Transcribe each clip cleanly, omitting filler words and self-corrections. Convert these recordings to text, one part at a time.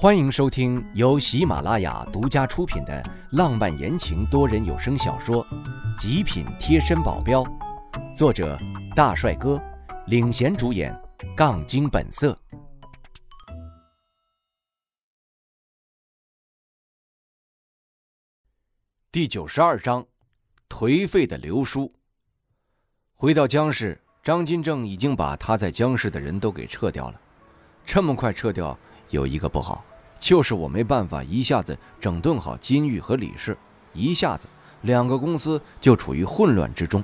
欢迎收听由喜马拉雅独家出品的浪漫言情多人有声小说《极品贴身保镖》，作者大帅哥，领衔主演杠精本色。第92章，颓废的刘叔。回到江市，张金正已经把他在江市的人都给撤掉了。这么快撤掉，有一个不好，就是我没办法一下子整顿好金玉和李氏，一下子两个公司就处于混乱之中。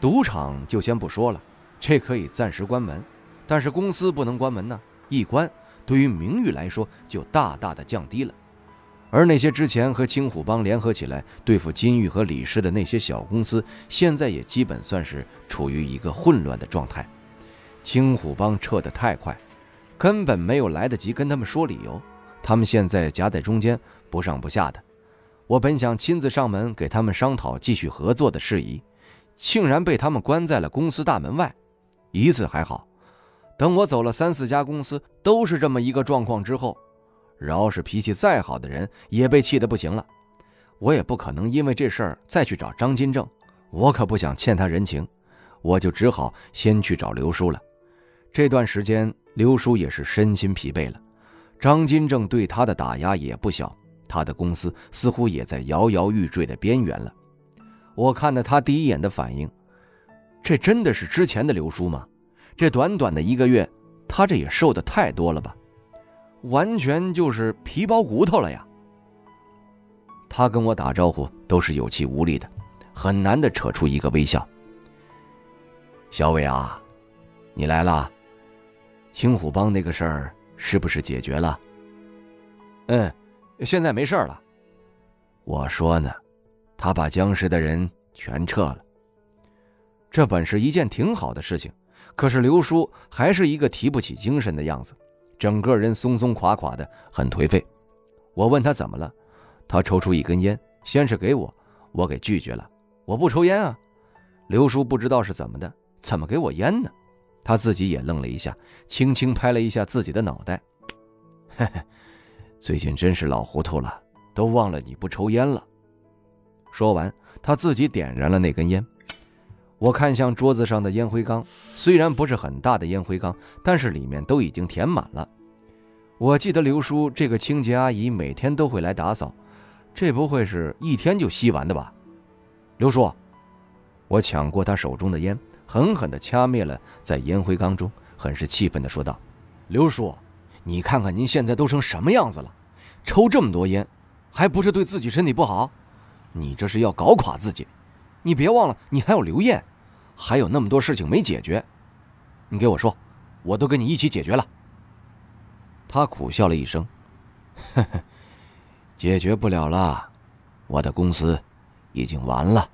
赌场就先不说了，这可以暂时关门，但是公司不能关门呢，一关对于名誉来说就大大的降低了。而那些之前和青虎帮联合起来对付金玉和李氏的那些小公司，现在也基本算是处于一个混乱的状态。青虎帮撤得太快，根本没有来得及跟他们说理由，他们现在夹在中间，不上不下的。我本想亲自上门给他们商讨继续合作的事宜，竟然被他们关在了公司大门外。一次还好，等我走了3-4家公司都是这么一个状况之后，饶是脾气再好的人也被气得不行了。我也不可能因为这事儿再去找张金正，我可不想欠他人情，我就只好先去找刘叔了。这段时间刘叔也是身心疲惫了，张金正对他的打压也不小，他的公司似乎也在摇摇欲坠的边缘了。我看到他第一眼的反应，这真的是之前的刘叔吗？这短短的1个月，他这也瘦得太多了吧，完全就是皮包骨头了呀。他跟我打招呼都是有气无力的，很难的扯出一个微笑。小伟啊，你来啦，青虎帮那个事儿是不是解决了？现在没事了。我说呢，他把僵尸的人全撤了。这本是一件挺好的事情，可是刘叔还是一个提不起精神的样子，整个人松松垮垮的，很颓废。我问他怎么了，他抽出一根烟，先是给我给拒绝了。我不抽烟啊。刘叔不知道是怎么的，怎么给我烟呢？他自己也愣了一下，轻轻拍了一下自己的脑袋，嘿嘿，最近真是老糊涂了，都忘了你不抽烟了。说完他自己点燃了那根烟。我看向桌子上的烟灰缸，虽然不是很大的烟灰缸，但是里面都已经填满了。我记得刘叔这个清洁阿姨每天都会来打扫，这不会是一天就吸完的吧？刘叔，我抢过他手中的烟，狠狠地掐灭了在烟灰缸中，很是气愤地说道：刘叔，你看看您现在都成什么样子了，抽这么多烟还不是对自己身体不好？你这是要搞垮自己，你别忘了你还有刘艳，还有那么多事情没解决。你给我说，我都跟你一起解决了。他苦笑了一声，呵呵，解决不了了，我的公司已经完了。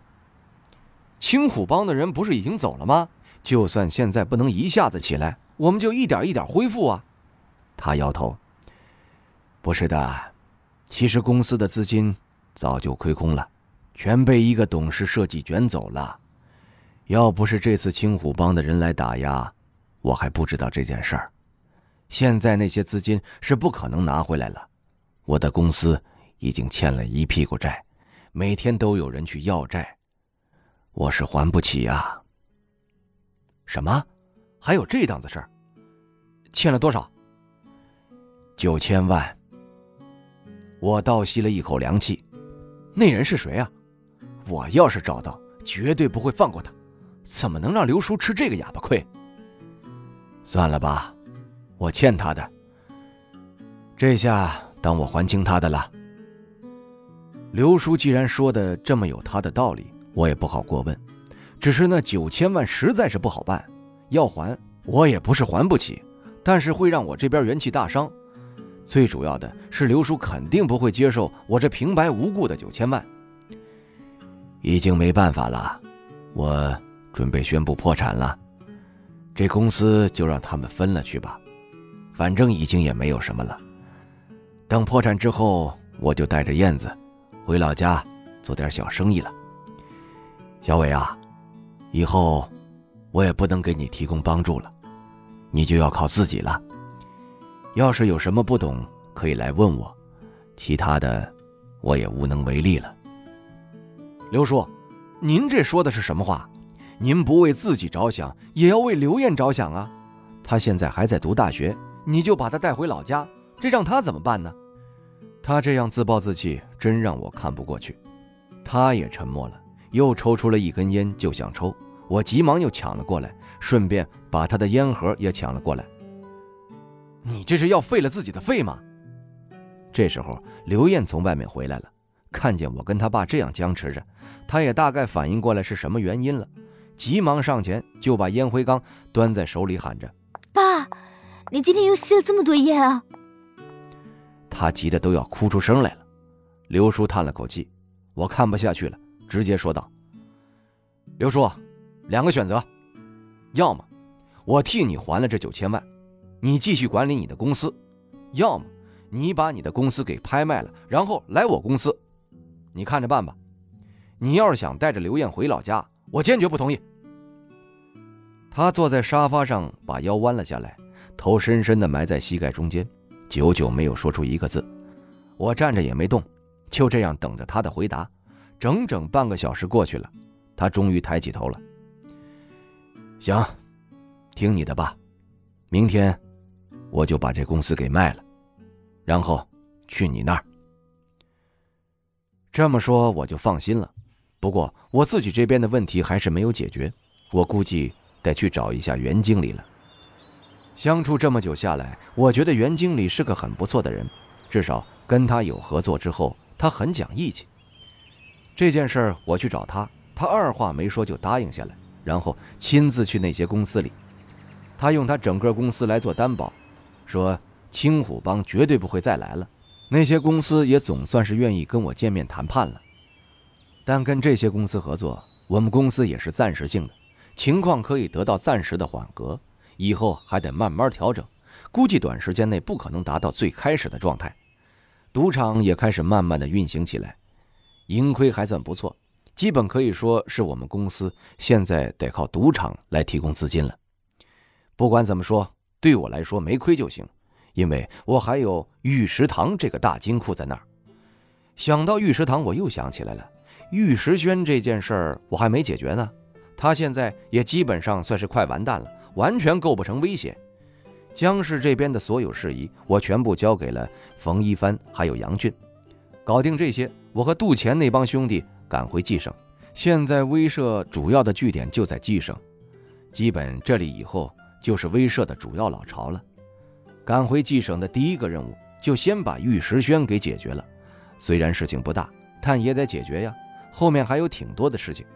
青虎帮的人不是已经走了吗？就算现在不能一下子起来，我们就一点一点恢复啊。他摇头，不是的，其实公司的资金早就亏空了，全被一个董事设计卷走了。要不是这次青虎帮的人来打压，我还不知道这件事儿。现在那些资金是不可能拿回来了，我的公司已经欠了一屁股债，每天都有人去要债，我是还不起啊。什么？还有这档子事儿？欠了多少？9000万。我倒吸了一口凉气，那人是谁啊？我要是找到，绝对不会放过他，怎么能让刘叔吃这个哑巴亏？算了吧，我欠他的，这下当我还清他的了。刘叔既然说的这么有他的道理，我也不好过问，只是那9000万实在是不好办，要还我也不是还不起，但是会让我这边元气大伤。最主要的是刘叔肯定不会接受我这平白无故的9000万。已经没办法了，我准备宣布破产了，这公司就让他们分了去吧，反正已经也没有什么了。等破产之后，我就带着燕子回老家做点小生意了。小伟啊，以后我也不能给你提供帮助了，你就要靠自己了。要是有什么不懂，可以来问我，其他的我也无能为力了。刘叔，您这说的是什么话？您不为自己着想，也要为刘艳着想啊。她现在还在读大学，你就把她带回老家，这让她怎么办呢？她这样自暴自弃，真让我看不过去。她也沉默了，又抽出了一根烟就想抽，我急忙又抢了过来，顺便把她的烟盒也抢了过来。你这是要废了自己的肺吗？这时候刘艳从外面回来了，看见我跟他爸这样僵持着，他也大概反应过来是什么原因了，急忙上前就把烟灰缸端在手里喊着，爸，你今天又吸了这么多烟啊！他急得都要哭出声来了。刘叔叹了口气，我看不下去了，直接说道，刘叔，两个选择，要么我替你还了这9000万，你继续管理你的公司，要么你把你的公司给拍卖了，然后来我公司，你看着办吧。你要是想带着刘艳回老家，我坚决不同意。他坐在沙发上，把腰弯了下来，头深深地埋在膝盖中间，久久没有说出一个字。我站着也没动，就这样等着他的回答。整整半个小时过去了，他终于抬起头了。行，听你的吧，明天我就把这公司给卖了，然后去你那儿。这么说我就放心了，不过我自己这边的问题还是没有解决，我估计得去找一下袁经理了。相处这么久下来，我觉得袁经理是个很不错的人，至少跟他有合作之后，他很讲义气。这件事儿我去找他，他二话没说就答应下来，然后亲自去那些公司里。他用他整个公司来做担保，说青虎帮绝对不会再来了，那些公司也总算是愿意跟我见面谈判了。但跟这些公司合作，我们公司也是暂时性的，情况可以得到暂时的缓和，以后还得慢慢调整，估计短时间内不可能达到最开始的状态。赌场也开始慢慢的运行起来，盈亏还算不错，基本可以说是我们公司现在得靠赌场来提供资金了。不管怎么说，对我来说没亏就行，因为我还有玉石堂这个大金库在那儿。想到玉石堂，我又想起来了，玉石轩这件事儿我还没解决呢，他现在也基本上算是快完蛋了，完全构不成威胁。江氏这边的所有事宜，我全部交给了冯一帆还有杨俊，搞定这些，我和杜前那帮兄弟赶回冀省。现在威社主要的据点就在冀省，基本这里以后就是威社的主要老巢了。赶回冀省的第一个任务，就先把玉石轩给解决了。虽然事情不大，但也得解决呀，后面还有挺多的事情，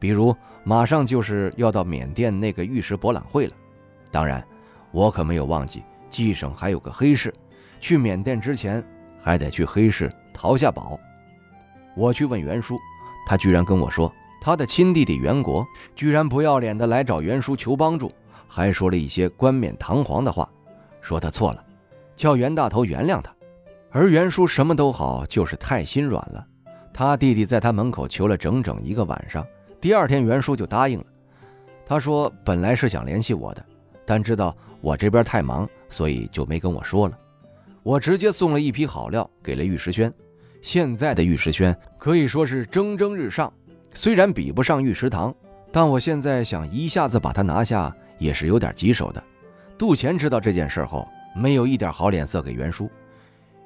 比如马上就是要到缅甸那个玉石博览会了。当然我可没有忘记冀省还有个黑市，去缅甸之前还得去黑市淘下宝。我去问袁叔，他居然跟我说他的亲弟弟袁国居然不要脸的来找袁叔求帮助，还说了一些冠冕堂皇的话，说他错了，叫袁大头原谅他。而袁叔什么都好，就是太心软了，他弟弟在他门口求了整整一个晚上，第二天袁叔就答应了。他说本来是想联系我的，但知道我这边太忙，所以就没跟我说了。我直接送了一批好料给了玉石轩，现在的玉石轩可以说是蒸蒸日上，虽然比不上玉石堂，但我现在想一下子把它拿下也是有点棘手的。杜前知道这件事后，没有一点好脸色给袁叔，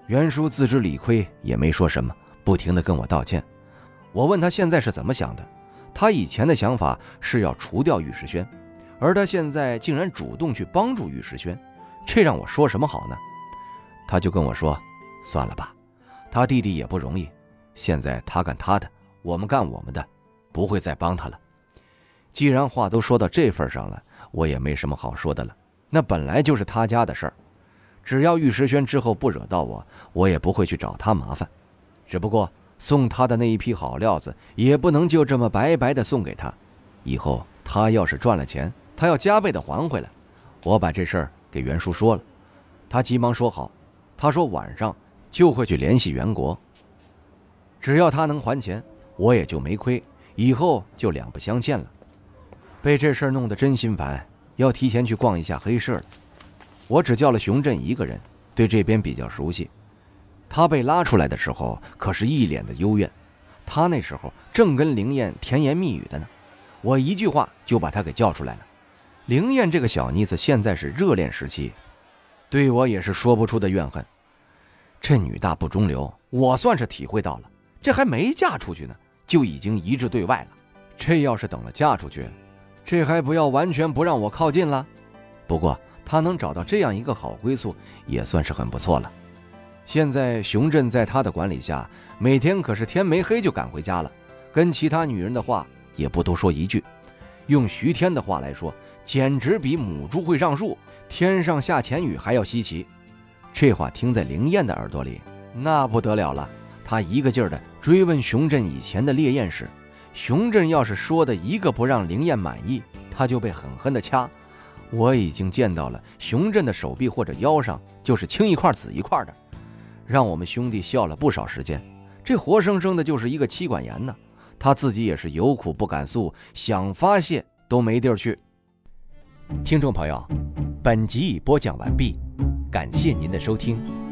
袁叔自知理亏也没说什么，不停地跟我道歉。我问他现在是怎么想的，他以前的想法是要除掉玉石轩，而他现在竟然主动去帮助玉石轩，这让我说什么好呢？他就跟我说，算了吧，他弟弟也不容易，现在他干他的，我们干我们的，不会再帮他了。既然话都说到这份上了，我也没什么好说的了，那本来就是他家的事儿，只要玉石轩之后不惹到我，我也不会去找他麻烦。只不过送他的那一批好料子也不能就这么白白的送给他，以后他要是赚了钱，他要加倍的还回来。我把这事儿给袁叔说了，他急忙说好，他说晚上就会去联系袁国，只要他能还钱，我也就没亏，以后就两不相欠了。被这事儿弄得真心烦，要提前去逛一下黑市了。我只叫了熊振一个人，对这边比较熟悉，他被拉出来的时候可是一脸的幽怨，他那时候正跟灵燕甜言蜜语的呢，我一句话就把他给叫出来了。灵燕这个小妮子现在是热恋时期，对我也是说不出的怨恨。这女大不中留，我算是体会到了，这还没嫁出去呢，就已经一致对外了。这要是等了嫁出去，这还不要完全不让我靠近了？不过他能找到这样一个好归宿，也算是很不错了。现在熊振在他的管理下，每天可是天没黑就赶回家了，跟其他女人的话也不多说一句。用徐天的话来说，简直比母猪会上树，天上下钱雨还要稀奇。这话听在灵燕的耳朵里，那不得了了。他一个劲儿的追问熊振以前的烈焰史，熊振要是说的一个不让灵燕满意，他就被狠狠的掐。我已经见到了，熊振的手臂或者腰上就是青一块紫一块的。让我们兄弟笑了不少时间，这活生生的就是一个妻管严呢。他自己也是有苦不敢诉，想发泄都没地儿去。听众朋友，本集已播讲完毕，感谢您的收听。